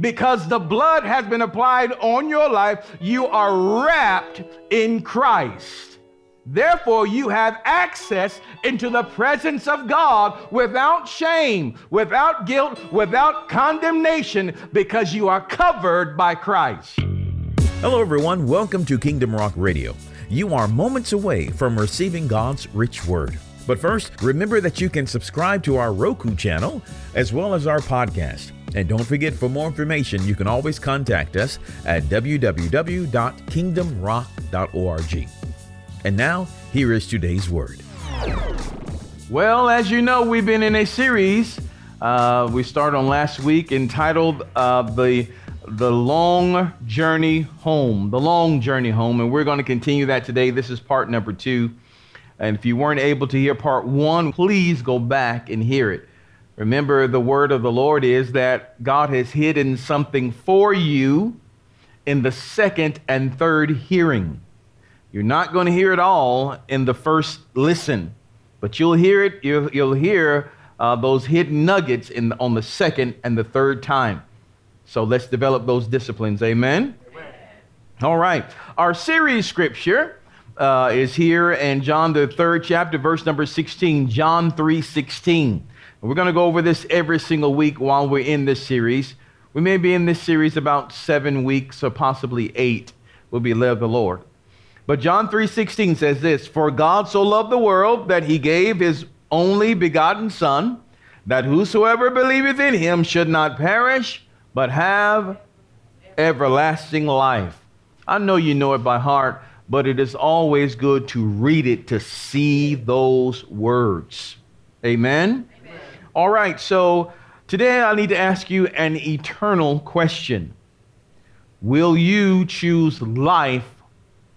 because the blood has been applied on your life, you are wrapped in Christ. Therefore, you have access into the presence of God without shame, without guilt, without condemnation, because you are covered by Christ. Hello, everyone. Welcome to Kingdom Rock Radio. You are moments away from receiving God's rich word. But first, remember that you can subscribe to our Roku channel as well as our podcast. And don't forget, for more information, you can always contact us at www.kingdomrock.org. And now, here is today's word. Well, as you know, we've been in a series. We started on last week entitled The Long Journey Home. The Long Journey Home. And we're going to continue that today. This is part number 2. And if you weren't able to hear part 1, please go back and hear it. Remember, the word of the Lord is that God has hidden something for you in the second and third hearing. You're not going to hear it all in the first listen, but you'll hear it. You'll hear those hidden nuggets on the second and the third time. So let's develop those disciplines. Amen? Amen. All right. Our series scripture is here in John, the 3rd chapter, verse number 16, John 3:16. We're going to go over this every single week while we're in this series. We may be in this series about 7 weeks or possibly 8. We'll be led of the Lord. But John 3:16 says this, "For God so loved the world that he gave his only begotten Son, that whosoever believeth in him should not perish, but have everlasting life." I know you know it by heart, but it is always good to read it to see those words. Amen? All right, so today I need to ask you an eternal question. Will you choose life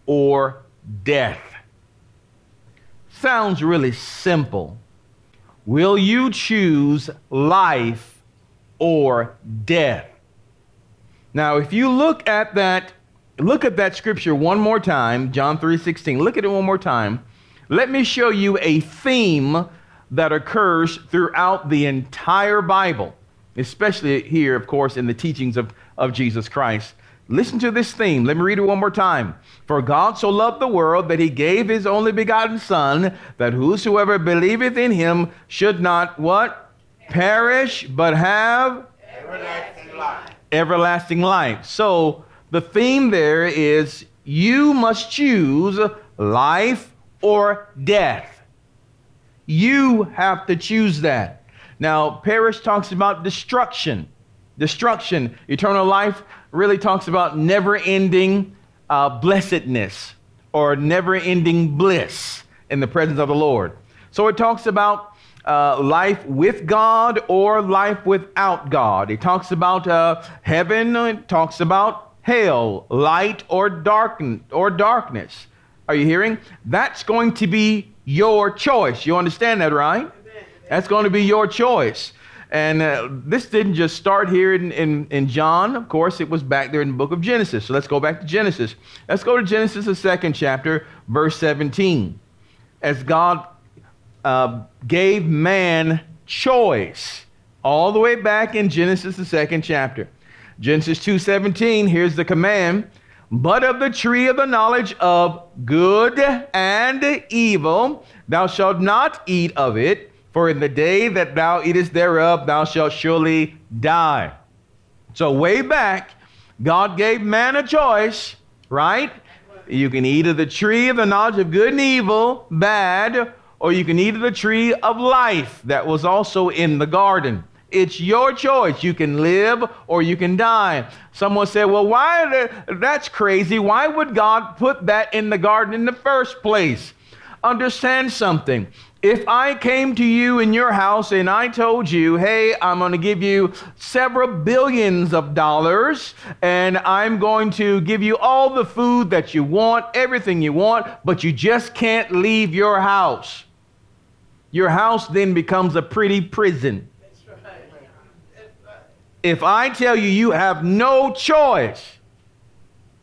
or death? Sounds really simple. Will you choose life or death? Now, if you look at that scripture one more time, John 3:16, look at it one more time. Let me show you a theme that occurs throughout the entire Bible, especially here, of course, in the teachings of Jesus Christ. Listen to this theme. Let me read it one more time. "For God so loved the world that he gave his only begotten Son, that whosoever believeth in him should not" what? "Perish, but have" everlasting life. Everlasting life. So the theme there is you must choose life or death. You have to choose that. Now, perish talks about destruction. Destruction. Eternal life really talks about never-ending blessedness or never-ending bliss in the presence of the Lord. So it talks about life with God or life without God. It talks about heaven. It talks about hell, light or darkness. Are you hearing? That's going to be your choice. You understand that, right? Amen. That's going to be your choice. And this didn't just start here in John. Of course, it was back there in the book of Genesis. So let's go back to Genesis. Let's go to Genesis, the 2nd chapter, verse 17. As God gave man choice, all the way back in Genesis, the 2nd chapter. Genesis 2:17, here's the command. "But of the tree of the knowledge of good and evil, thou shalt not eat of it, for in the day that thou eatest thereof, thou shalt surely die." So way back, God gave man a choice, right? You can eat of the tree of the knowledge of good and evil, bad, or you can eat of the tree of life that was also in the garden. It's your choice. You can live or you can die. Someone said, "Well, why? That's crazy. Why would God put that in the garden in the first place?" Understand something. If I came to you in your house and I told you, "Hey, I'm going to give you several billions of dollars and I'm going to give you all the food that you want, everything you want, but you just can't leave your house." Your house then becomes a pretty prison. If I tell you you have no choice,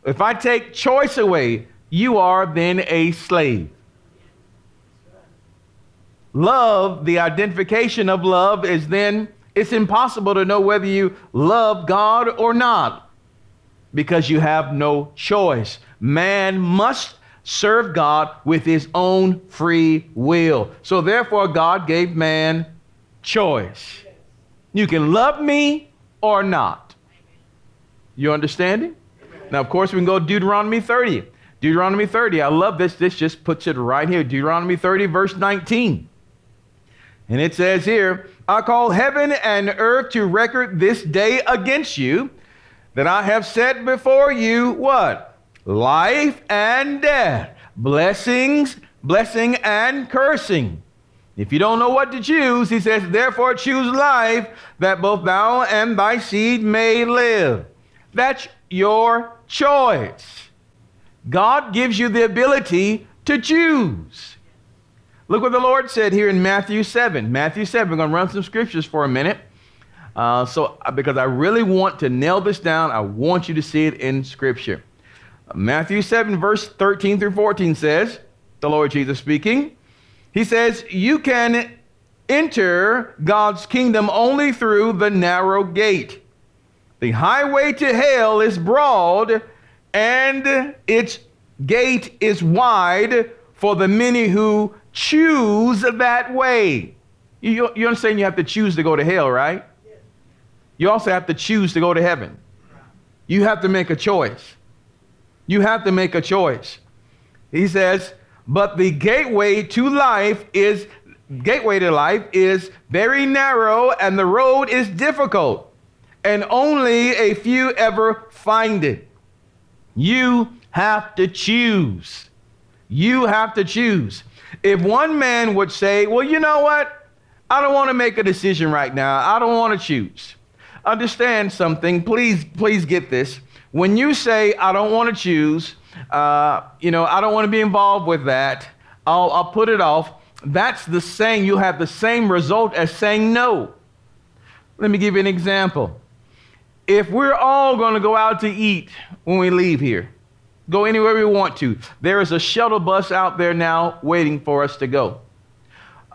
if I take choice away, you are then a slave. Love, the identification of love is then It's impossible to know whether you love God or not because you have no choice. Man must serve God with his own free will. So therefore, God gave man choice. You can love me or not. You understanding? Now, of course, we can go to Deuteronomy 30. Deuteronomy 30. I love this. This just puts it right here. Deuteronomy 30, verse 19. And it says here, I call heaven and earth to record this day against you, that I have set before you what? Life and death, blessing and cursing. If you don't know what to choose, he says, therefore choose life, that both thou and thy seed may live. That's your choice. God gives you the ability to choose. Look what the Lord said here in Matthew 7. Matthew 7, we're going to run some scriptures for a minute. Because I really want to nail this down, I want you to see it in scripture. Matthew 7, verse 13 through 14 says, the Lord Jesus speaking, he says, you can enter God's kingdom only through the narrow gate. The highway to hell is broad, and its gate is wide for the many who choose that way. You understand you have to choose to go to hell, right? You also have to choose to go to heaven. You have to make a choice. You have to make a choice. He says, but the gateway to life is very narrow, and the road is difficult, and only a few ever find it. You have to choose. You have to choose. If one man would say, well, you know what? I don't want to make a decision right now. I don't want to choose. Understand something. Please get this. When you say, I don't want to choose, I don't want to be involved with that, I'll put it off. That's the saying. You have the same result as saying no. Let me give you an example. If we're all going to go out to eat when we leave here, go anywhere we want to, there is a shuttle bus out there now waiting for us to go.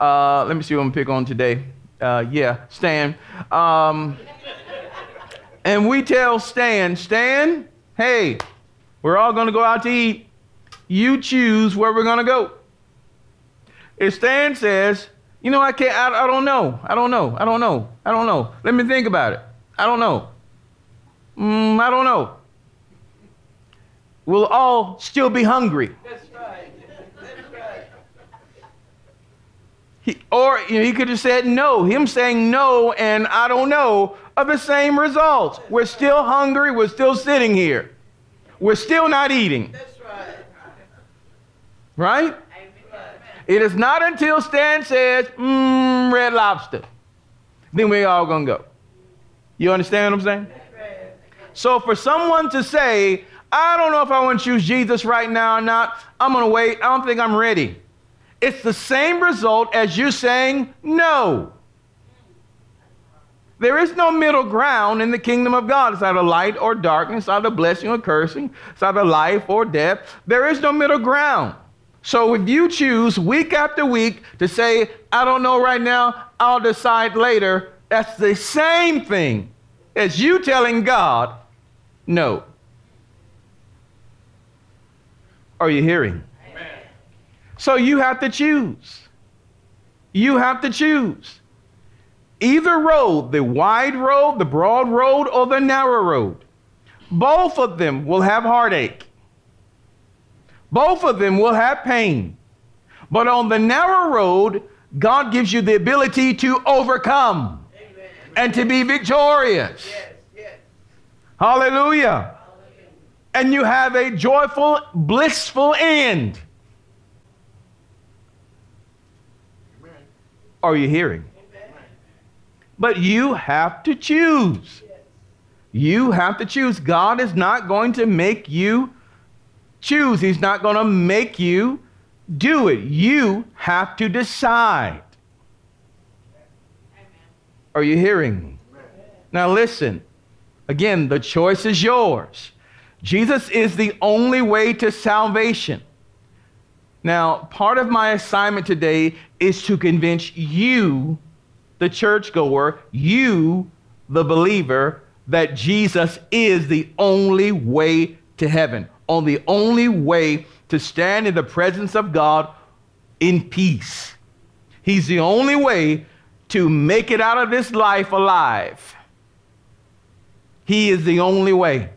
Let me see what I'm going to pick on today. Stan. And we tell Stan, hey, we're all going to go out to eat. You choose where we're going to go. If Stan says, you know, I don't know. Let me think about it. I don't know. We'll all still be hungry. That's right. He could have said no. Him saying no and I don't know are the same results. We're still hungry. We're still sitting here. We're still not eating. That's right. Right? Amen. It is not until Stan says, Red Lobster, then we're all going to go. You understand what I'm saying? Right. So for someone to say, I don't know if I want to choose Jesus right now or not. I'm going to wait. I don't think I'm ready. It's the same result as you saying no. There is no middle ground in the kingdom of God. It's either light or darkness, either blessing or cursing, it's either life or death. There is no middle ground. So if you choose week after week to say, I don't know right now, I'll decide later, that's the same thing as you telling God no. Are you hearing? Amen. So you have to choose. You have to choose. Either road, the wide road, the broad road, or the narrow road. Both of them will have heartache. Both of them will have pain. But on the narrow road, God gives you the ability to overcome. Amen. And to be victorious. Yes, yes. Hallelujah. And you have a joyful, blissful end. Amen. Are you hearing? Amen. But you have to choose. Yes. You have to choose. God is not going to make you choose. He's not going to make you do it. You have to decide. Amen. Are you hearing? Amen. Now listen. Again, the choice is yours. Jesus is the only way to salvation. Now, part of my assignment today is to convince you the churchgoer, you, the believer, that Jesus is the only way to heaven, on the only way to stand in the presence of God in peace. He's the only way to make it out of this life alive. He is the only way.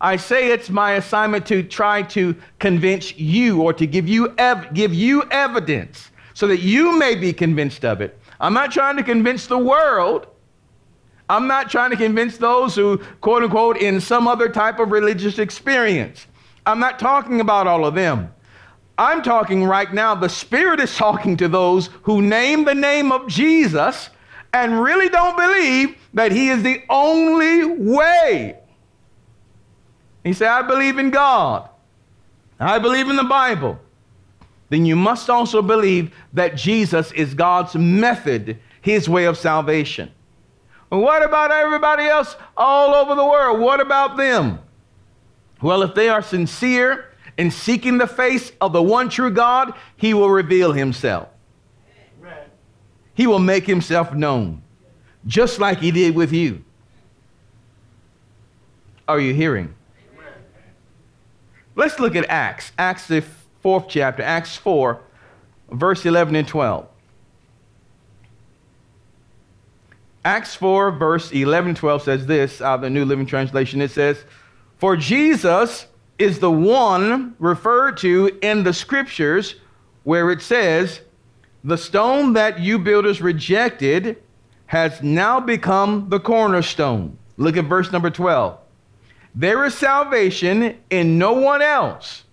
I say it's my assignment to try to convince you, or to give you evidence so that you may be convinced of it. I'm not trying to convince the world. I'm not trying to convince those who, quote unquote, in some other type of religious experience. I'm not talking about all of them. I'm talking right now, the Spirit is talking to those who name the name of Jesus and really don't believe that he is the only way. He said, I believe in God. I believe in the Bible. Then you must also believe that Jesus is God's method, his way of salvation. What about everybody else all over the world? What about them? Well, if they are sincere in seeking the face of the one true God, he will reveal himself. Amen. He will make himself known, just like he did with you. Are you hearing? Amen. Let's look at Acts. Acts, the 4th chapter, Acts 4, verse 11 and 12. Acts 4, verse 11 and 12 says this, out of the New Living Translation. It says, for Jesus is the one referred to in the scriptures where it says, the stone that you builders rejected has now become the cornerstone. Look at verse number 12. There is salvation in no one else.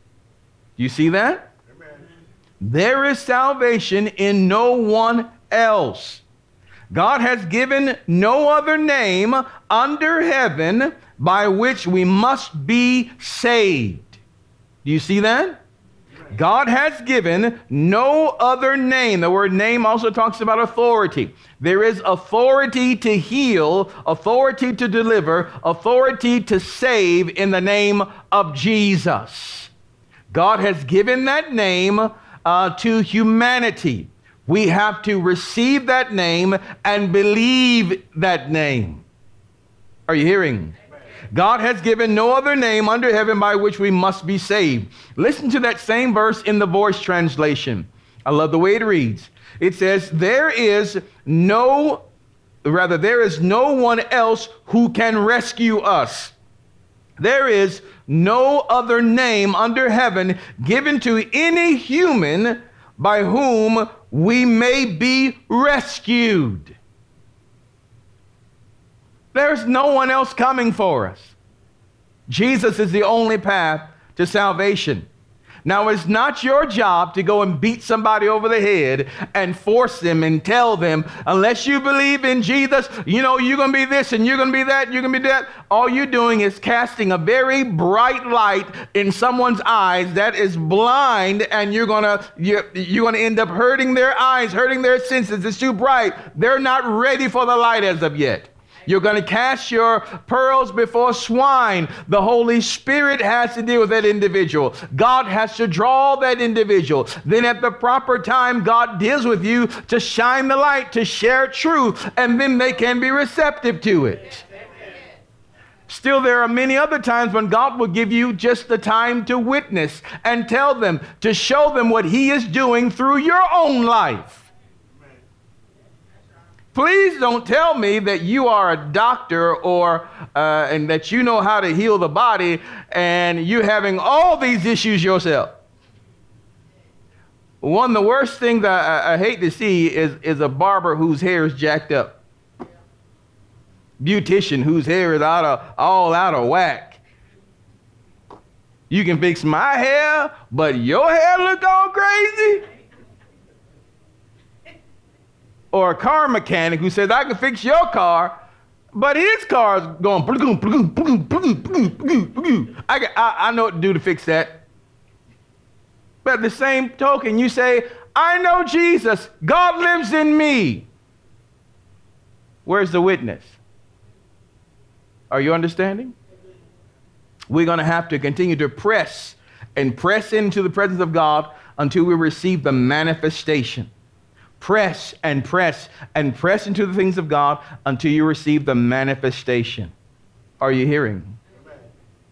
You see that? Amen. There is salvation in no one else. God has given no other name under heaven by which we must be saved. Do you see that? God has given no other name. The word name also talks about authority. There is authority to heal, authority to deliver, authority to save in the name of Jesus. God has given that name to humanity. We have to receive that name and believe that name. Are you hearing? Amen. God has given no other name under heaven by which we must be saved. Listen to that same verse in the Voice translation. I love the way it reads. It says, there is no one else who can rescue us. There is no other name under heaven given to any human by whom we may be rescued. There's no one else coming for us. Jesus is the only path to salvation. Now, it's not your job to go and beat somebody over the head and force them and tell them, unless you believe in Jesus, you know, you're going to be this and you're going to be that and you're going to be that. All you're doing is casting a very bright light in someone's eyes that is blind, and you're going to end up hurting their eyes, hurting their senses. It's too bright. They're not ready for the light as of yet. You're going to cast your pearls before swine. The Holy Spirit has to deal with that individual. God has to draw that individual. Then at the proper time, God deals with you to shine the light, to share truth, and then they can be receptive to it. Still, there are many other times when God will give you just the time to witness and tell them, to show them what he is doing through your own life. Please don't tell me that you are a doctor or and that you know how to heal the body and you're having all these issues yourself. One of the worst things I hate to see is a barber whose hair is jacked up. Beautician whose hair is all out of whack. You can fix my hair, but your hair look all crazy. Or a car mechanic who says, I can fix your car, but his car's going, I know what to do to fix that. But at the same token, you say, I know Jesus, God lives in me. Where's the witness? Are you understanding? We're going to have to continue to press and press into the presence of God until we receive the manifestation. Press and press and press into the things of God until you receive the manifestation. Are you hearing? Amen.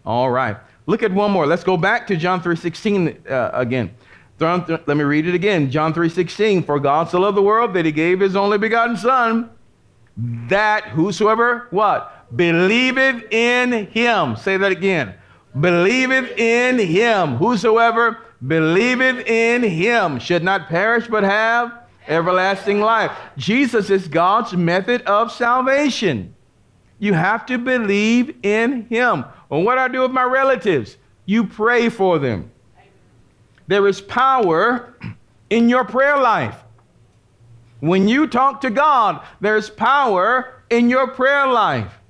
All right. Look at one more. Let's go back to John 3:16 again. Let me read it again. John 3:16. For God so loved the world that he gave his only begotten Son, that whosoever, what? Believeth in him. Say that again. Believeth in him. Whosoever believeth in him should not perish but have everlasting life. Jesus is God's method of salvation. You have to believe in him. Well, what do I do with my relatives? You pray for them. There is power in your prayer life. When you talk to God, there's power in your prayer life.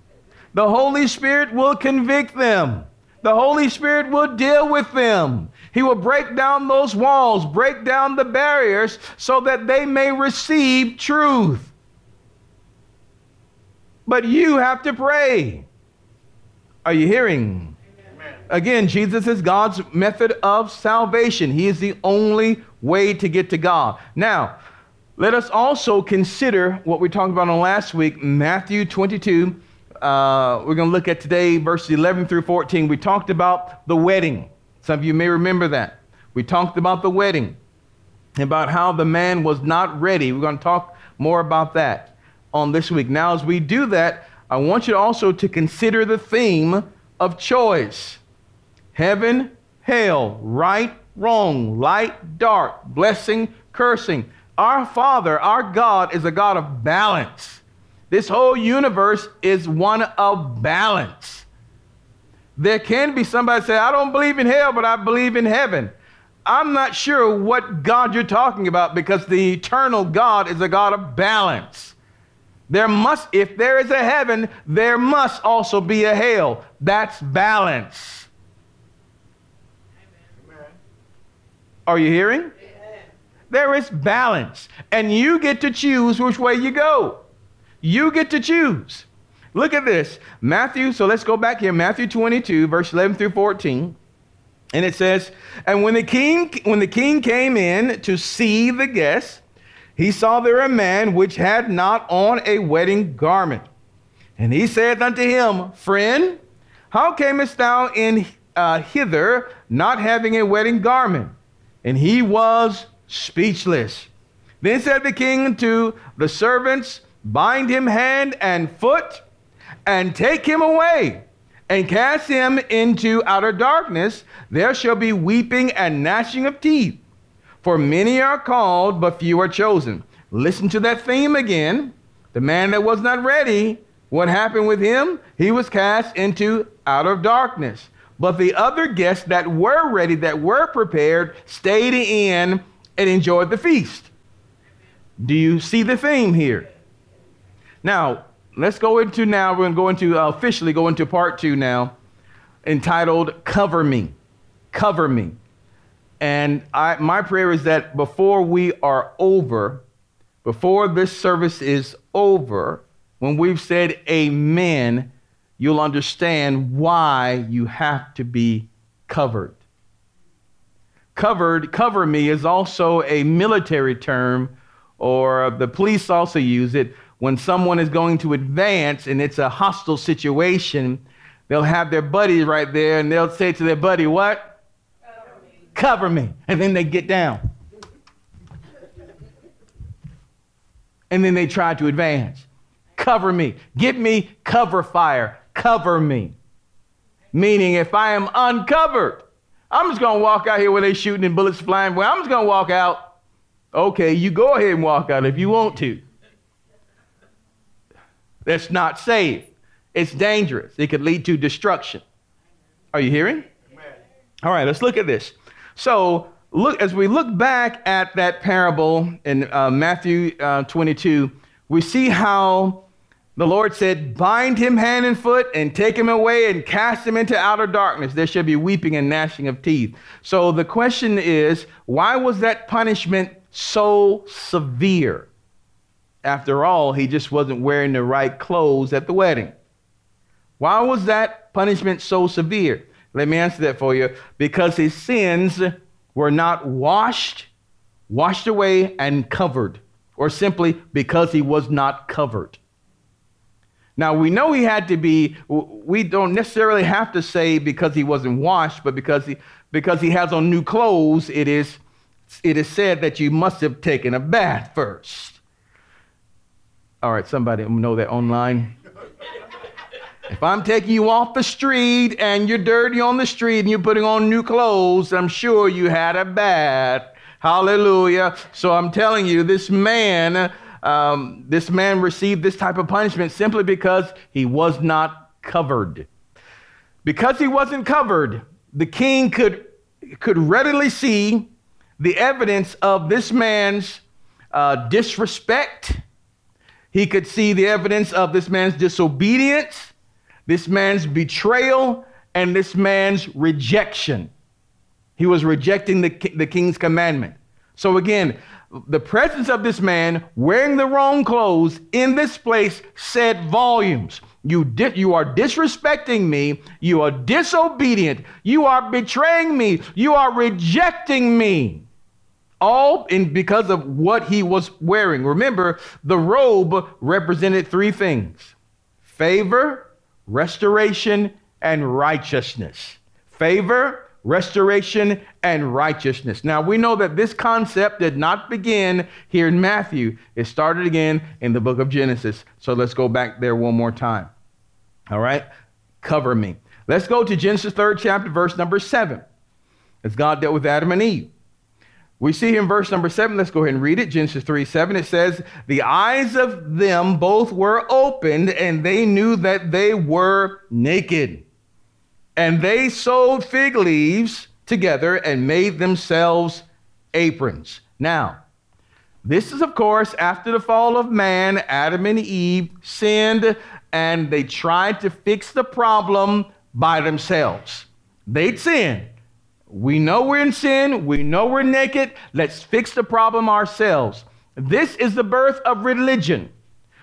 The Holy Spirit will convict them. The Holy Spirit will deal with them. He will break down those walls, break down the barriers so that they may receive truth. But you have to pray. Are you hearing? Amen. Again, Jesus is God's method of salvation. He is the only way to get to God. Now, let us also consider what we talked about on last week, Matthew 22. We're going to look at today, verses 11 through 14. We talked about the wedding. Some of you may remember that. We talked about the wedding, about how the man was not ready. We're going to talk more about that on this week. Now, as we do that, I want you also to consider the theme of choice. Heaven, hell, right, wrong, light, dark, blessing, cursing. Our Father, our God, is a God of balance. This whole universe is one of balance. There can be somebody say, I don't believe in hell, but I believe in heaven. I'm not sure what God you're talking about, because the eternal God is a God of balance. If there is a heaven, there must also be a hell. That's balance. Amen. Are you hearing? Amen. There is balance, and you get to choose which way you go. You get to choose. Look at this. Matthew, so let's go back here. Matthew 22, verse 11 through 14. And it says, and when the king came in to see the guests, he saw there a man which had not on a wedding garment. And he said unto him, Friend, how camest thou in hither, not having a wedding garment? And he was speechless. Then said the king to the servants, Bind him hand and foot, and take him away, and cast him into outer darkness. There shall be weeping and gnashing of teeth. For many are called, but few are chosen. Listen to that theme again. The man that was not ready, what happened with him? He was cast into outer darkness. But the other guests that were ready, that were prepared, stayed in and enjoyed the feast. Do you see the theme here? Now, we're going to officially go into part two now, entitled Cover Me, Cover Me. And my prayer is that before we are over, before this service is over, when we've said amen, you'll understand why you have to be covered. Cover me is also a military term, or the police also use it. When someone is going to advance and it's a hostile situation, they'll have their buddy right there and they'll say to their buddy, what? Cover me. Cover me. And then they get down. And then they try to advance. Cover me. Give me cover fire. Cover me. Meaning if I am uncovered, I'm just going to walk out here where they're shooting and bullets flying. Well, I'm just going to walk out. Okay, you go ahead and walk out if you want to. That's not safe. It's dangerous. It could lead to destruction. Are you hearing? Amen. All right, let's look at this. So as we look back at that parable in Matthew 22, we see how the Lord said, bind him hand and foot and take him away and cast him into outer darkness. There shall be weeping and gnashing of teeth. So the question is, why was that punishment so severe? After all, he just wasn't wearing the right clothes at the wedding. Why was that punishment so severe? Let me answer that for you. Because his sins were not washed away and covered, or simply because he was not covered. Now, we know he had to be, we don't necessarily have to say because he wasn't washed, but because he has on new clothes, it is said that you must have taken a bath first. All right, somebody know that online. If I'm taking you off the street and you're dirty on the street and you're putting on new clothes, I'm sure you had a bath. Hallelujah. So I'm telling you, this man received this type of punishment simply because he was not covered. Because he wasn't covered, the king could readily see the evidence of this man's disrespect. He could see the evidence of this man's disobedience, this man's betrayal, and this man's rejection. He was rejecting the king's commandment. So again, the presence of this man wearing the wrong clothes in this place said volumes. You are disrespecting me. You are disobedient. You are betraying me. You are rejecting me. All in because of what he was wearing. Remember, the robe represented three things: favor, restoration, and righteousness. Favor, restoration, and righteousness. Now, we know that this concept did not begin here in Matthew. It started again in the book of Genesis. So let's go back there one more time. All right? Cover me. Let's go to Genesis 3rd chapter, verse number 7. As God dealt with Adam and Eve. We see in verse number 7. Let's go ahead and read it. Genesis 3:7. It says, "The eyes of them both were opened, and they knew that they were naked. And they sewed fig leaves together and made themselves aprons." Now, this is, of course, after the fall of man. Adam and Eve sinned, and they tried to fix the problem by themselves. They'd sinned. We know we're in sin. We know we're naked. Let's fix the problem ourselves. This is the birth of religion,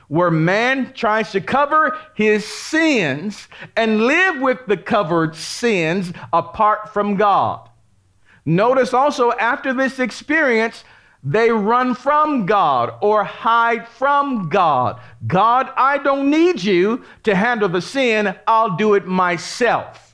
where man tries to cover his sins and live with the covered sins apart from God. Notice also, after this experience, they run from God or hide from God. God, I don't need you to handle the sin. I'll do it myself.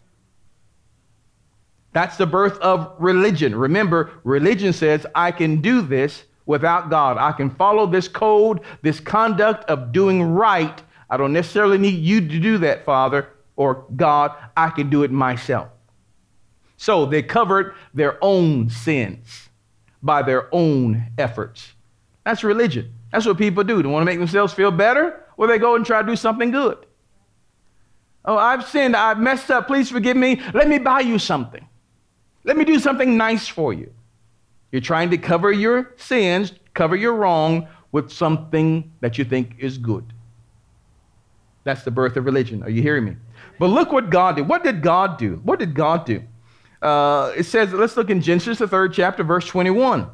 That's the birth of religion. Remember, religion says, I can do this without God. I can follow this code, this conduct of doing right. I don't necessarily need you to do that, Father or God. I can do it myself. So they covered their own sins by their own efforts. That's religion. That's what people do. They want to make themselves feel better, or they go and try to do something good. Oh, I've sinned. I've messed up. Please forgive me. Let me buy you something. Let me do something nice for you. You're trying to cover your sins, cover your wrong with something that you think is good. That's the birth of religion. Are you hearing me? But look what God did. What did God do? What did God do? It says, let's look in Genesis, the 3rd chapter, verse 21.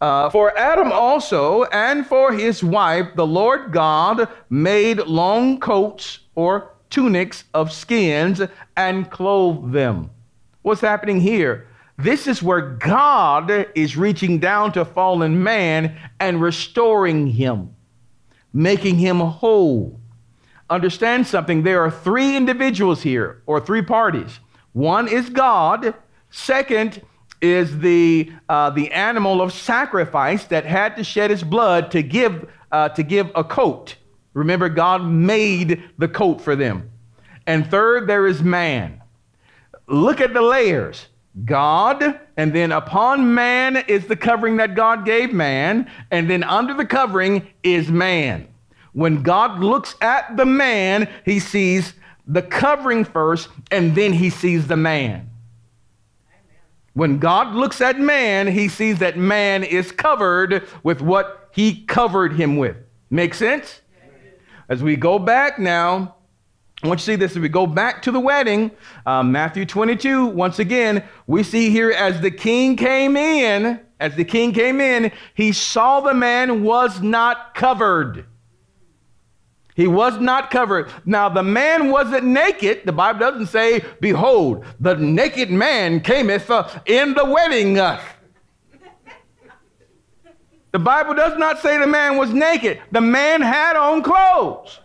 "For Adam also and for his wife, the Lord God made long coats or tunics of skins and clothed them." What's happening here? This is where God is reaching down to fallen man and restoring him, making him whole. Understand something. There are three individuals here, or three parties. One is God. Second is the animal of sacrifice that had to shed his blood to give a coat. Remember, God made the coat for them. And third, there is man. Look at the layers. God, and then upon man is the covering that God gave man, and then under the covering is man. When God looks at the man, he sees the covering first, and then he sees the man. Amen. When God looks at man, he sees that man is covered with what he covered him with. Make sense? Yes. As we go back now, I want you to see this. If we go back to the wedding, Matthew 22, once again, we see here as the king came in, he saw the man was not covered. He was not covered. Now, the man wasn't naked. The Bible doesn't say, "Behold, the naked man cometh in the wedding." The Bible does not say the man was naked. The man had on clothes.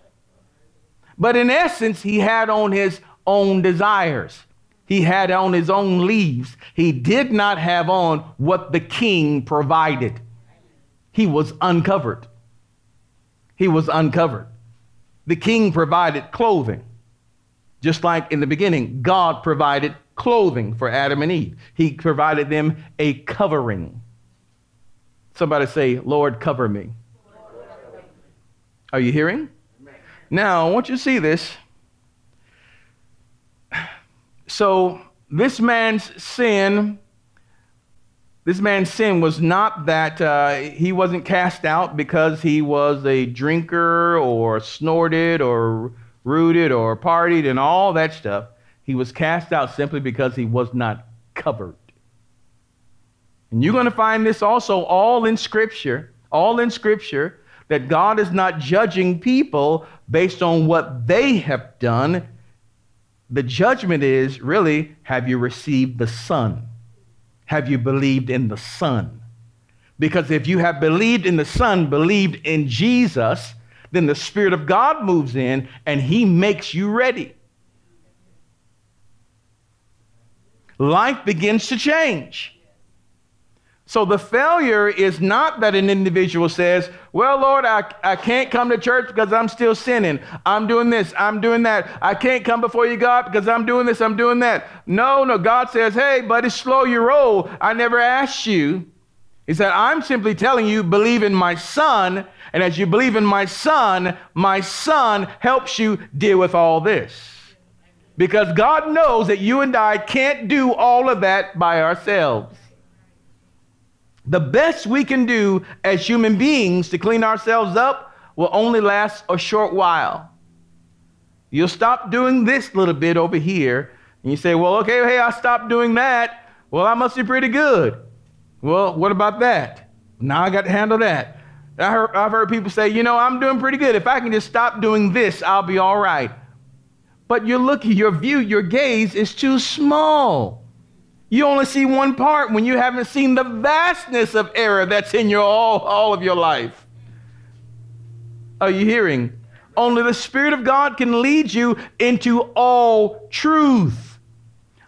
But in essence, he had on his own desires. He had on his own leaves. He did not have on what the king provided. He was uncovered. He was uncovered. The king provided clothing. Just like in the beginning, God provided clothing for Adam and Eve. He provided them a covering. Somebody say, Lord, cover me. Lord, cover me. Are you hearing? Amen. Now, I want you to see this. So this man's sin was not that he wasn't cast out because he was a drinker or snorted or rooted or partied and all that stuff. He was cast out simply because he was not covered. And you're going to find this also all in Scripture, that God is not judging people based on what they have done. The judgment is really, have you received the Son? Have you believed in the Son? Because if you have believed in the Son, believed in Jesus, then the Spirit of God moves in and He makes you ready. Life begins to change. So the failure is not that an individual says, well, Lord, I can't come to church because I'm still sinning. I'm doing this. I'm doing that. I can't come before you, God, because I'm doing this. I'm doing that. No. God says, hey, buddy, slow your roll. I never asked you. He said, I'm simply telling you, believe in my Son. And as you believe in my Son helps you deal with all this. Because God knows that you and I can't do all of that by ourselves. The best we can do as human beings to clean ourselves up will only last a short while. You'll stop doing this little bit over here, and you say, well, okay, hey, I stopped doing that. Well, I must be pretty good. Well, what about that? Now I got to handle that. I've heard people say, you know, I'm doing pretty good. If I can just stop doing this, I'll be all right. But you're looking, your view, your gaze is too small. You only see one part when you haven't seen the vastness of error that's in your all of your life. Are you hearing? Only the Spirit of God can lead you into all truth.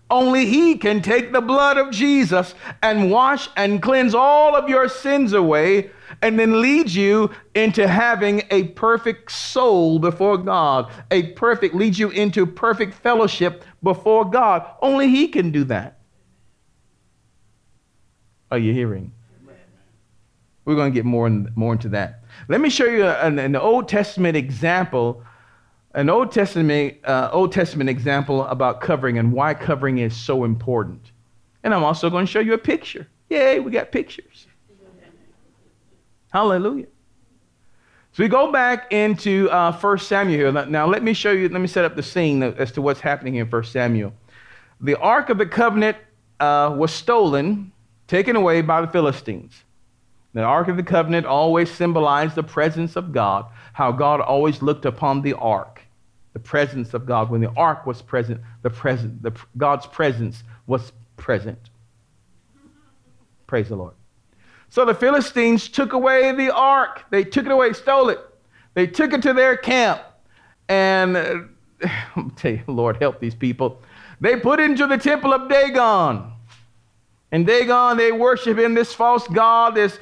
Only He can take the blood of Jesus and wash and cleanse all of your sins away and then lead you into having a perfect soul before God, lead you into perfect fellowship before God. Only He can do that. Are you hearing? Amen. We're going to get more into that. Let me show you an Old Testament example, an Old Testament example about covering and why covering is so important. And I'm also going to show you a picture. Yay, we got pictures. Hallelujah. So we go back into 1 Samuel here. Now let me show you, let me set up the scene as to what's happening in 1 Samuel. The Ark of the Covenant was stolen, taken away by the Philistines. The Ark of the Covenant always symbolized the presence of God, how God always looked upon the Ark, the presence of God. When the Ark was present, God's presence was present. Praise the Lord. So the Philistines took away the Ark. They took it away, stole it. They took it to their camp. And I'll tell you, Lord, help these people. They put it into the temple of Dagon. And Dagon, they worship in this false god, this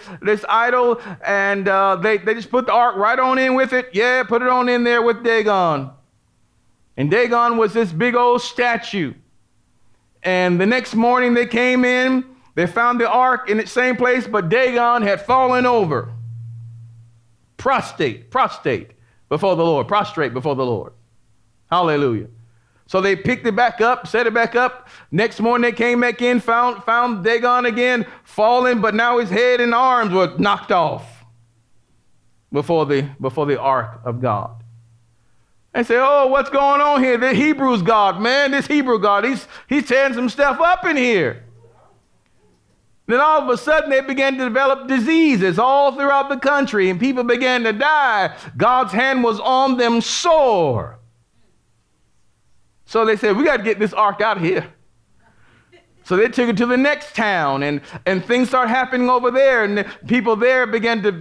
idol, and they just put the ark right on in with it. Yeah, put it on in there with Dagon. And Dagon was this big old statue. And the next morning they came in, they found the ark in its same place, but Dagon had fallen over. Prostrate before the Lord. Hallelujah. So they picked it back up, set it back up. Next morning they came back in, found Dagon again, fallen, but now his head and arms were knocked off before the ark of God. And say, oh, what's going on here? The Hebrews God, man, this Hebrew God, he's tearing some stuff up in here. Then all of a sudden they began to develop diseases all throughout the country and people began to die. God's hand was on them sore. So they said, we got to get this ark out of here. So they took it to the next town, and things started happening over there, and the people there began to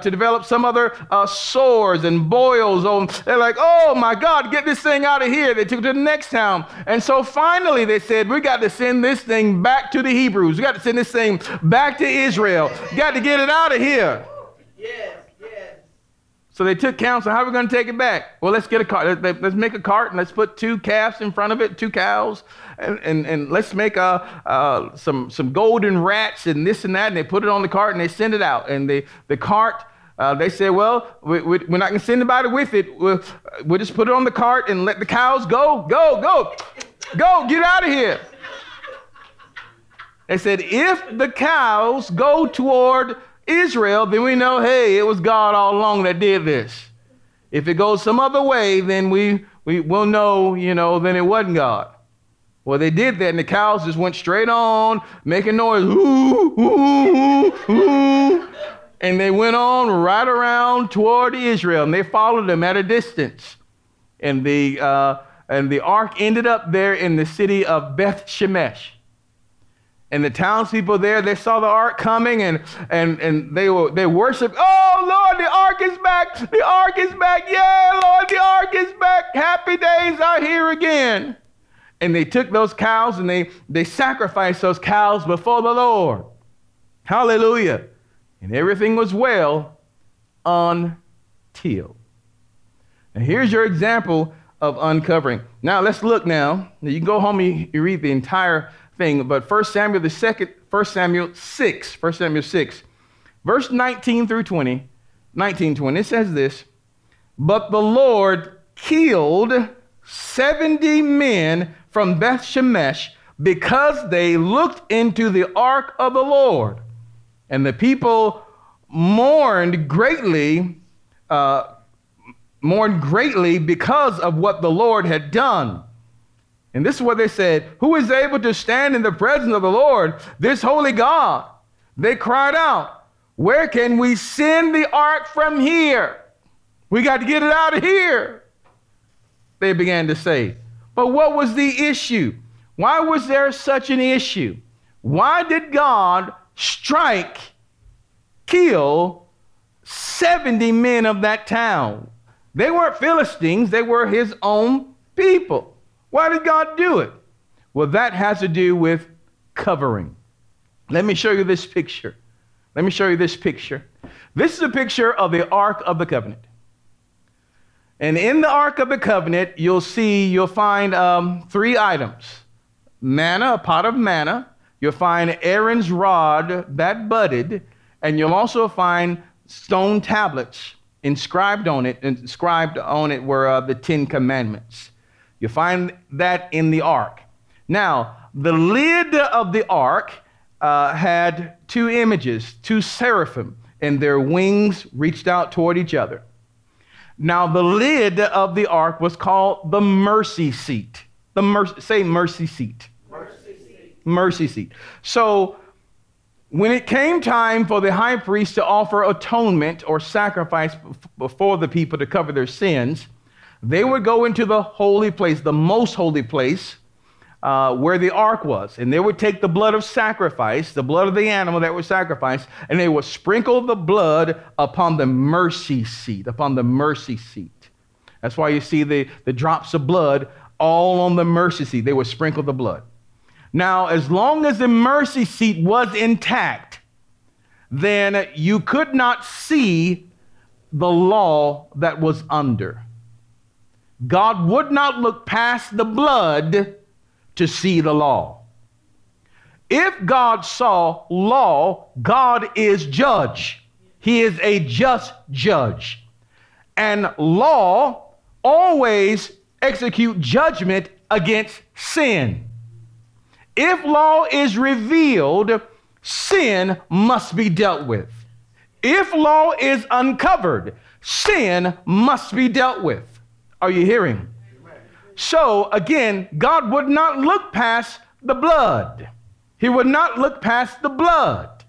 develop some other sores and boils. On. They're like, oh my God, get this thing out of here. They took it to the next town. And so finally they said, we got to send this thing back to the Hebrews. We got to send this thing back to Israel. We got to get it out of here. Yes, yes. So they took counsel. How are we going to take it back? Well, let's get a cart. Let's make a cart, and let's put two calves in front of it, two cows. And let's make some golden rats and this and that. And they put it on the cart and they send it out. And the cart, they said, well, we're not going to send anybody with it. We'll just put it on the cart and let the cows go, get out of here. They said, if the cows go toward Israel, then we know, hey, it was God all along that did this. If it goes some other way, then we will know, you know, then it wasn't God. Well, they did that, and the cows just went straight on, making noise, ooh, ooh, ooh, and they went on right around toward Israel, and they followed them at a distance. And the ark ended up there in the city of Beth Shemesh. And the townspeople there, they saw the ark coming, and they worshiped. Oh, Lord, the ark is back. The ark is back. Yeah, Lord, the ark is back. Happy days are here again. And they took those cows and they sacrificed those cows before the Lord. Hallelujah. And everything was well until. And here's your example of uncovering. Now let's look now. You can go home and you read the entire thing. But 1 Samuel 6, verse 19 through 20, it says this: but the Lord killed 70 men from Beth Shemesh, because they looked into the ark of the Lord. And the people mourned greatly because of what the Lord had done. And this is what they said: who is able to stand in the presence of the Lord, this holy God? They cried out, where can we send the ark from here? We got to get it out of here, they began to say. But what was the issue? Why was there such an issue? Why did God kill 70 men of that town? They weren't Philistines. They were his own people. Why did God do it? Well, that has to do with covering. Let me show you this picture. Let me show you this picture. This is a picture of the Ark of the Covenant. And in the Ark of the Covenant, you'll find three items: manna, a pot of manna. You'll find Aaron's rod that budded, and you'll also find stone tablets inscribed on it. Inscribed on it were the Ten Commandments. You find that in the ark. Now, the lid of the ark had two images, two seraphim, and their wings reached out toward each other. Now, the lid of the ark was called the mercy seat. Say mercy seat. Mercy seat. Mercy seat. So when it came time for the high priest to offer atonement or sacrifice before the people to cover their sins, they would go into the holy place, the most holy place, where the ark was. And they would take the blood of sacrifice, the blood of the animal that was sacrificed, and they would sprinkle the blood upon the mercy seat, upon the mercy seat. That's why you see the drops of blood all on the mercy seat. They would sprinkle the blood. Now, as long as the mercy seat was intact, then you could not see the law that was under. God would not look past the blood to see the law. If God saw law, God is judge. He is a just judge. And law always executes judgment against sin. If law is revealed, sin must be dealt with. If law is uncovered, sin must be dealt with. Are you hearing? So again, God would not look past the blood. He would not look past the blood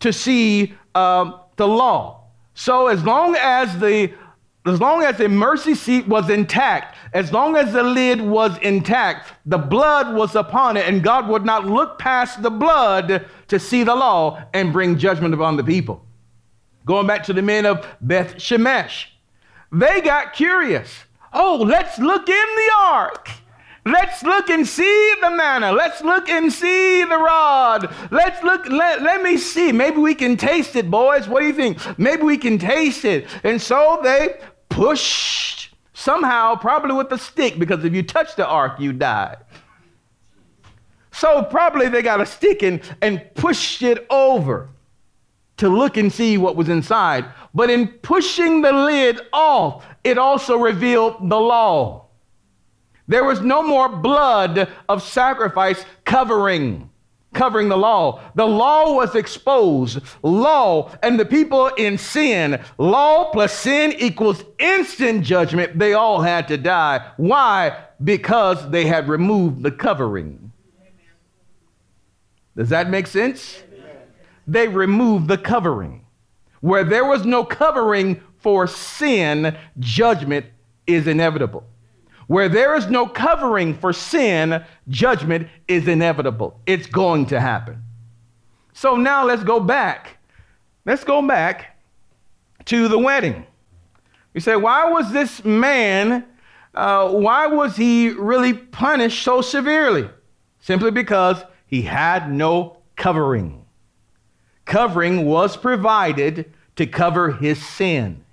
to see the law. So as long as the mercy seat was intact, As long as the lid was intact, the blood was upon it, and God would not look past the blood to see the law and bring judgment upon the people. Going back to the men of Beth Shemesh, they got curious. Oh, let's look in the ark. Let's look and see the manna. Let's look and see the rod. Let's look, let me see. Maybe we can taste it, boys. What do you think? Maybe we can taste it. And so they pushed somehow, probably with a stick, because if you touch the ark, you die. So probably they got a stick and pushed it over to look and see what was inside. But in pushing the lid off, it also revealed the law. There was no more blood of sacrifice covering the law. The law was exposed. Law and the people in sin. Law plus sin equals instant judgment. They all had to die. Why? Because they had removed the covering. Does that make sense? They removed the covering. Where there was no covering for sin, judgment is inevitable. Where there is no covering for sin, judgment is inevitable. It's going to happen. So now let's go back. Let's go back to the wedding. You say, why was this man, why was he really punished so severely? Simply because he had no covering. Covering was provided to cover his sin.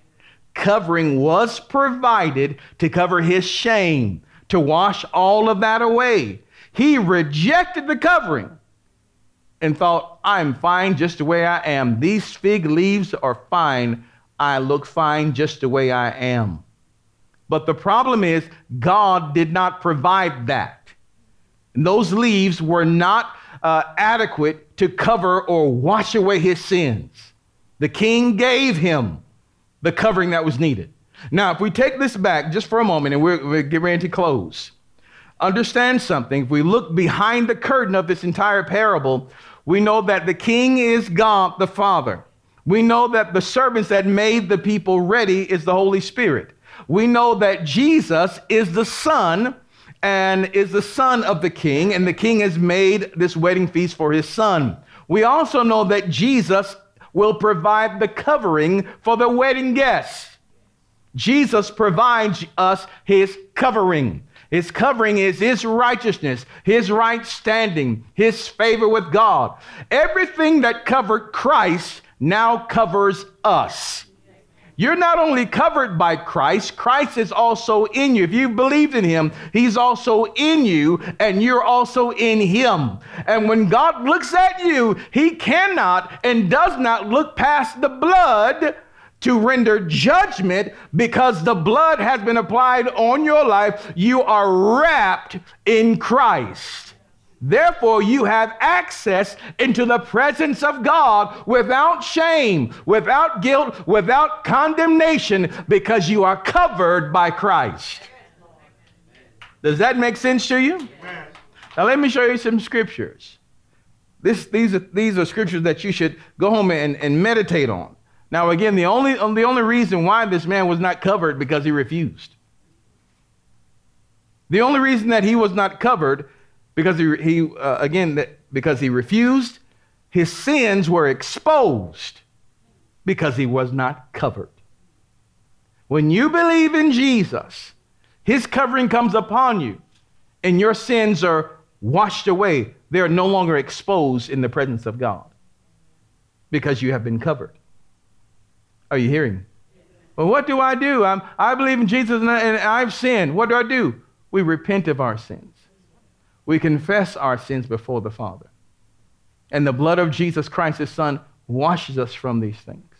Covering was provided to cover his shame, to wash all of that away. He rejected the covering and thought, I'm fine just the way I am. These fig leaves are fine. I look fine just the way I am. But the problem is, God did not provide that. And those leaves were not adequate to cover or wash away his sins. The king gave him the covering that was needed. Now, if we take this back just for a moment, and we're getting ready to close, understand something. If we look behind the curtain of this entire parable, we know that the king is God the Father. We know that the servants that made the people ready is the Holy Spirit. We know that Jesus is the Son and is the Son of the King, and the King has made this wedding feast for his Son. We also know that Jesus will provide the covering for the wedding guests. Jesus provides us his covering. His covering is his righteousness, his right standing, his favor with God. Everything that covered Christ now covers us. You're not only covered by Christ, Christ is also in you. If you've believed in him, he's also in you, and you're also in him. And when God looks at you, he cannot and does not look past the blood to render judgment, because the blood has been applied on your life. You are wrapped in Christ. Therefore, you have access into the presence of God without shame, without guilt, without condemnation, because you are covered by Christ. Does that make sense to you? Amen. Now, let me show you some scriptures. These are scriptures that you should go home and meditate on. Now, again, the only reason why this man was not covered because he refused. The only reason that he was not covered because because he refused, his sins were exposed because he was not covered. When you believe in Jesus, his covering comes upon you and your sins are washed away. They are no longer exposed in the presence of God because you have been covered. Are you hearing me? Well, what do I do? I believe in Jesus and I've sinned. What do? We repent of our sins. We confess our sins before the Father. And the blood of Jesus Christ, his Son, washes us from these things.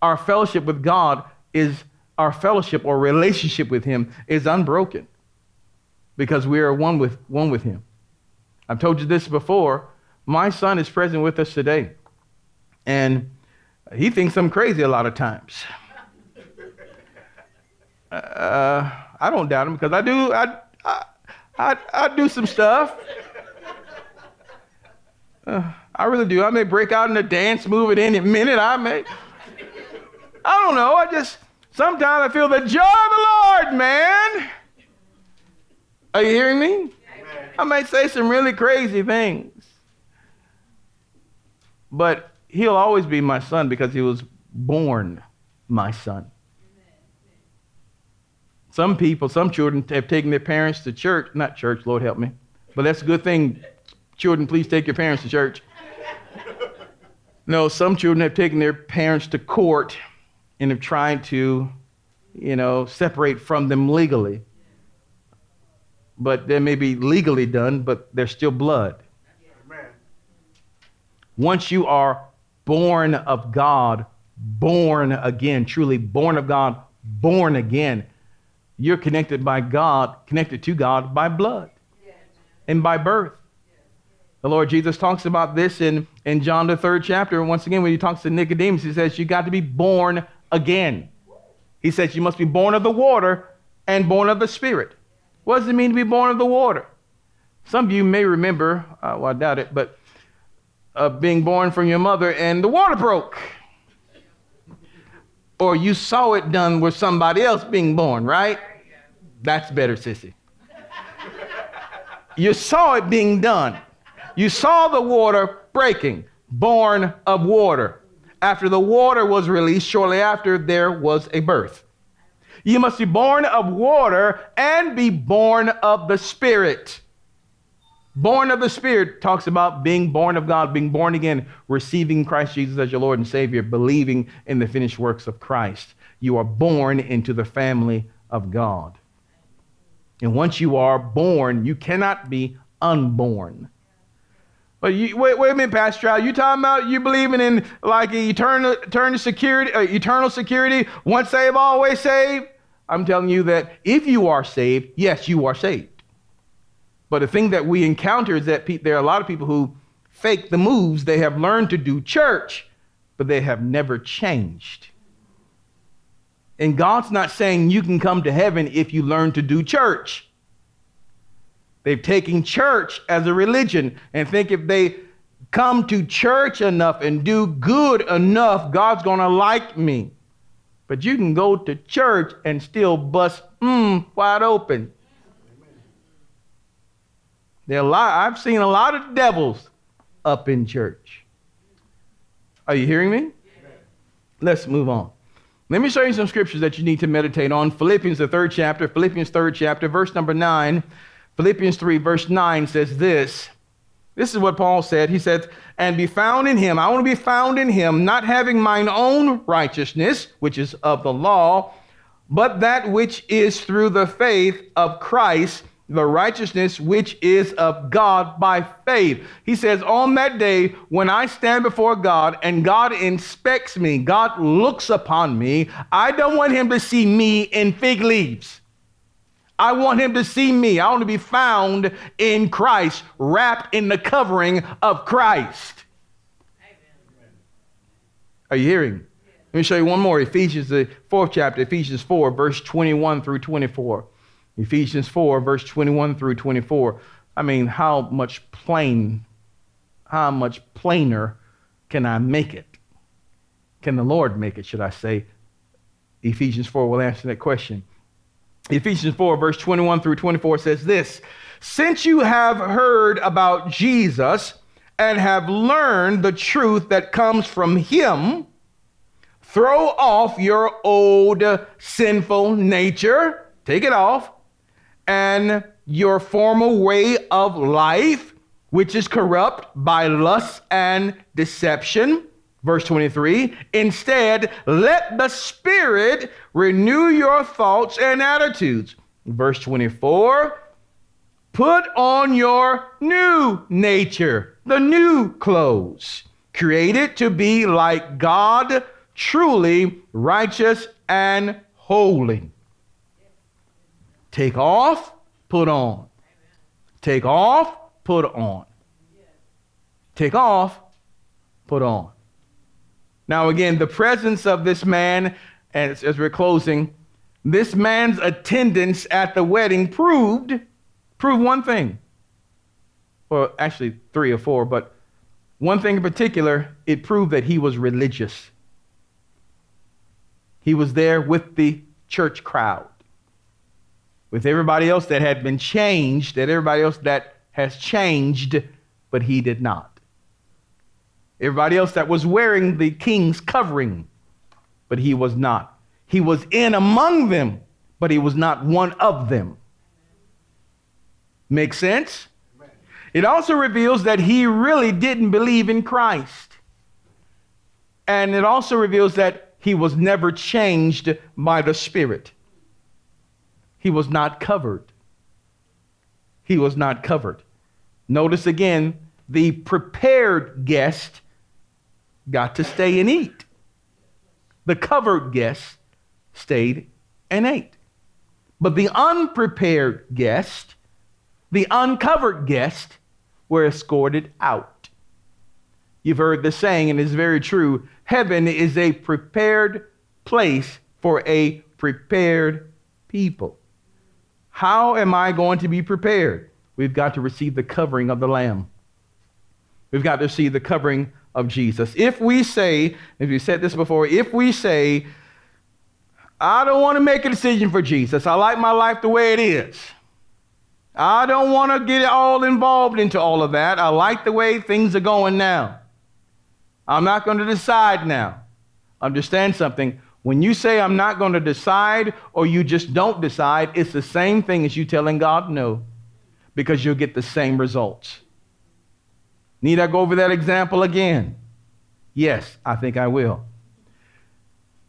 Our fellowship with God is, our fellowship or relationship with him is unbroken because we are one with him. I've told you this before. My son is present with us today. And he thinks I'm crazy a lot of times. I don't doubt him because I do some stuff. I really do. I may break out in a dance move at any minute. I don't know. I just, Sometimes I feel the joy of the Lord, man. Are you hearing me? Amen. I may say some really crazy things, but he'll always be my son because he was born my son. Some people, some children have taken their parents to church. Not church, Lord help me. But that's a good thing. Children, please take your parents to church. No, some children have taken their parents to court and have tried to, separate from them legally. But they may be legally done, but they're still blood. Amen. Once you are born of God, born again, truly born of God, born again, you're connected by God, connected to God by blood and by birth. The Lord Jesus talks about this in John, the 3rd chapter. And once again, when he talks to Nicodemus, he says, you got to be born again. He says, you must be born of the water and born of the Spirit. What does it mean to be born of the water? Some of you may remember, well, I doubt it, but being born from your mother and the water broke. Or you saw it done with somebody else being born, right? That's better, sissy. You saw it being done. You saw the water breaking, born of water. After the water was released, shortly after, there was a birth. You must be born of water and be born of the Spirit. Born of the Spirit talks about being born of God, being born again, receiving Christ Jesus as your Lord and Savior, believing in the finished works of Christ. You are born into the family of God. And once you are born, you cannot be unborn. But wait a minute, Pastor Al, you talking about you believing in like eternal security, once saved, always saved? I'm telling you that if you are saved, yes, you are saved. But the thing that we encounter is that there are a lot of people who fake the moves. They have learned to do church, but they have never changed. And God's not saying you can come to heaven if you learn to do church. They've taken church as a religion and think if they come to church enough and do good enough, God's going to like me. But you can go to church and still bust wide open. I've seen a lot of devils up in church. Are you hearing me? Yeah. Let's move on. Let me show you some scriptures that you need to meditate on. Philippians, the 3rd chapter, verse number 9. Philippians 3, verse 9 says this. This is what Paul said. He said, and be found in him. I want to be found in him, not having mine own righteousness, which is of the law, but that which is through the faith of Christ, the righteousness which is of God by faith. He says, on that day when I stand before God and God inspects me, God looks upon me, I don't want him to see me in fig leaves. I want him to see me. I want to be found in Christ, wrapped in the covering of Christ. Amen. Are you hearing? Yeah. Let me show you one more. Ephesians, the 4th chapter, Ephesians 4, verse 21 through 24. Ephesians 4, verse 21 through 24. I mean, how much plainer can I make it? Can the Lord make it, should I say? Ephesians 4 will answer that question. Ephesians 4, verse 21 through 24 says this, since you have heard about Jesus and have learned the truth that comes from him, throw off your old sinful nature. Take it off, and your former way of life, which is corrupt by lust and deception. Verse 23, instead, let the Spirit renew your thoughts and attitudes. Verse 24, put on your new nature, the new clothes, created to be like God, truly righteous and holy. Take off, put on. Take off, put on. Take off, put on. Now again, the presence of this man, as we're closing, this man's attendance at the wedding proved one thing. Well, actually three or four, but one thing in particular, it proved that he was religious. He was there with the church crowd, with everybody else that had been changed, and everybody else that has changed, but he did not. Everybody else that was wearing the king's covering, but he was not. He was in among them, but he was not one of them. Make sense? It also reveals that he really didn't believe in Christ. And it also reveals that he was never changed by the Spirit. He was not covered. He was not covered. Notice again, the prepared guest got to stay and eat. The covered guest stayed and ate. But the unprepared guest, the uncovered guest, were escorted out. You've heard the saying, and it's very true. Heaven is a prepared place for a prepared people. How am I going to be prepared? We've got to receive the covering of the Lamb. We've got to receive the covering of Jesus. If we say, if you said this before, if we say, I don't want to make a decision for Jesus. I like my life the way it is. I don't want to get all involved into all of that. I like the way things are going now. I'm not going to decide now. Understand something. When you say I'm not going to decide, or you just don't decide, it's the same thing as you telling God no, because you'll get the same results. Need I go over that example again? Yes, I think I will.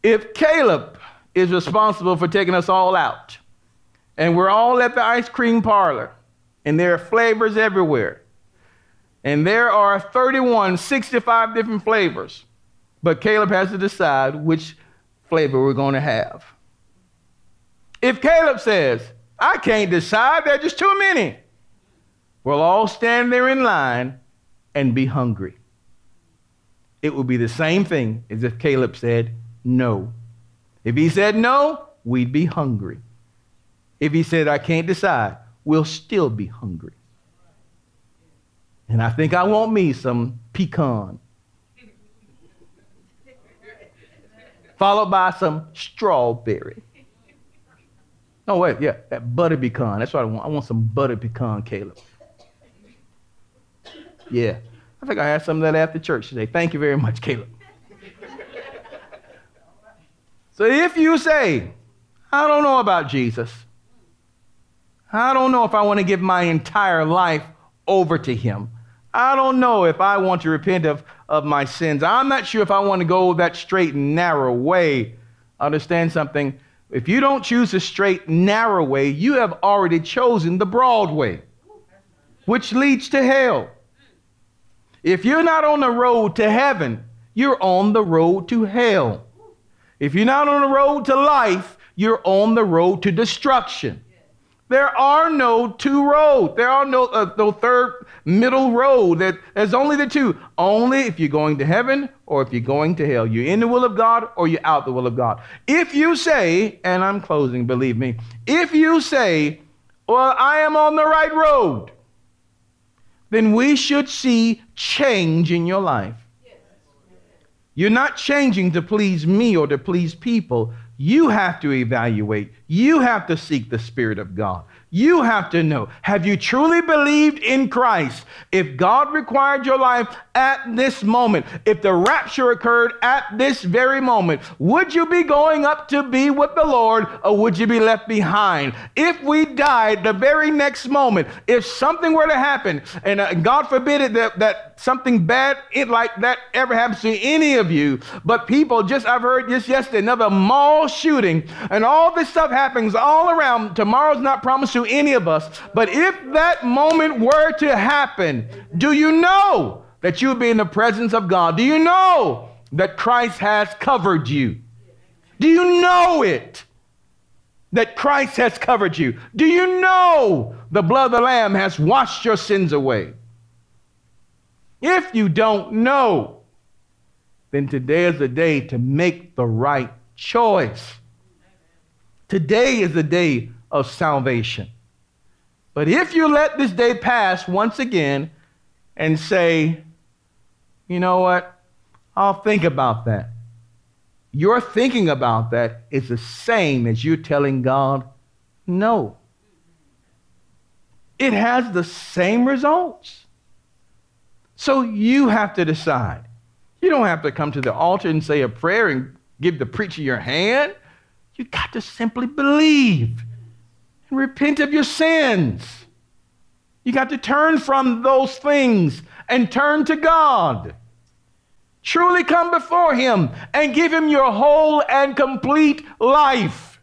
If Caleb is responsible for taking us all out, and we're all at the ice cream parlor, and there are flavors everywhere, and there are 65 different flavors, but Caleb has to decide which flavor we're going to have. If Caleb says, I can't decide, there are just too many, we'll all stand there in line and be hungry. It would be the same thing as if Caleb said no. If he said no, we'd be hungry. If he said, I can't decide, we'll still be hungry. And I think I want me some pecan, followed by some strawberry. No, wait, yeah, that butter pecan. That's what I want. I want some butter pecan, Caleb. Yeah, I think I had some of that after church today. Thank you very much, Caleb. So if you say, I don't know about Jesus. I don't know if I want to give my entire life over to him. I don't know if I want to repent of my sins. I'm not sure if I want to go that straight and narrow way. Understand something? If you don't choose the straight, narrow way, you have already chosen the broad way, which leads to hell. If you're not on the road to heaven, you're on the road to hell. If you're not on the road to life, you're on the road to destruction. There are no two roads. There are no third middle road. There's only the two. Only if you're going to heaven or if you're going to hell. You're in the will of God or you're out the will of God. If you say, and I'm closing, believe me, if you say, well, I am on the right road, then we should see change in your life. You're not changing to please me or to please people. You have to evaluate. You have to seek the Spirit of God. You have to know, have you truly believed in Christ? If God required your life at this moment, if the rapture occurred at this very moment, would you be going up to be with the Lord, or would you be left behind? If we died the very next moment, if something were to happen, and God forbid it, that something bad like that ever happens to any of you, but people I've heard just yesterday, another mall shooting, and all this stuff happens all around. Tomorrow's not promised to any of us, but if that moment were to happen, do you know that you'll be in the presence of God? Do you know that Christ has covered you? Do you know it? That Christ has covered you? Do you know the blood of the Lamb has washed your sins away? If you don't know, then today is the day to make the right choice. Today is the day of salvation. But if you let this day pass once again and say, you know what, I'll think about that, you're thinking about that is the same as you telling God no. It has the same results. So you have to decide. You don't have to come to the altar and say a prayer and give the preacher your hand. You got to simply believe and repent of your sins. You got to turn from those things and turn to God. Truly come before Him and give Him your whole and complete life.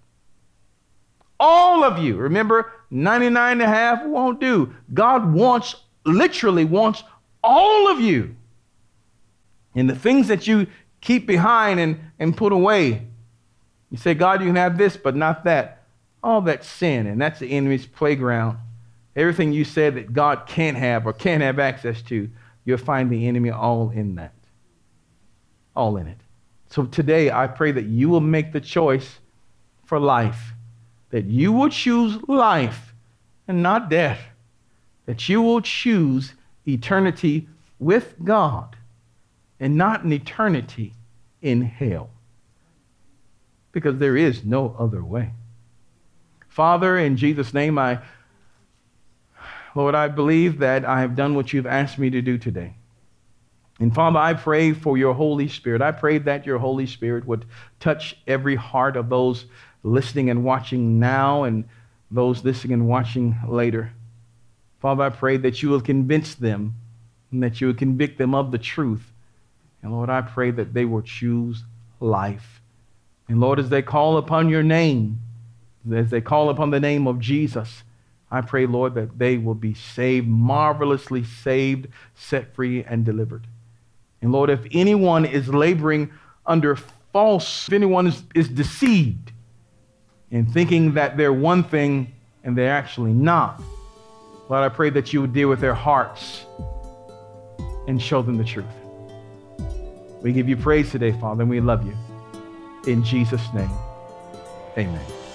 All of you. Remember, 99.5 won't do. God wants, literally wants all of you. And the things that you keep behind and put away. You say, God, you can have this, but not that. All that's sin, and that's the enemy's playground. Everything you said that God can't have or can't have access to, you'll find the enemy all in that. All in it. So today, I pray that you will make the choice for life. That you will choose life and not death. That you will choose eternity with God and not an eternity in hell. Because there is no other way. Father, in Jesus' name, Lord, I believe that I have done what you've asked me to do today. And Father, I pray for your Holy Spirit. I pray that your Holy Spirit would touch every heart of those listening and watching now and those listening and watching later. Father, I pray that you will convince them and that you will convict them of the truth. And Lord, I pray that they will choose life. And Lord, as they call upon your name, as they call upon the name of Jesus, I pray, Lord, that they will be saved, marvelously saved, set free, and delivered. And Lord, if anyone is laboring under false, if anyone is deceived in thinking that they're one thing and they're actually not, Lord, I pray that you would deal with their hearts and show them the truth. We give you praise today, Father, and we love you. In Jesus' name, amen.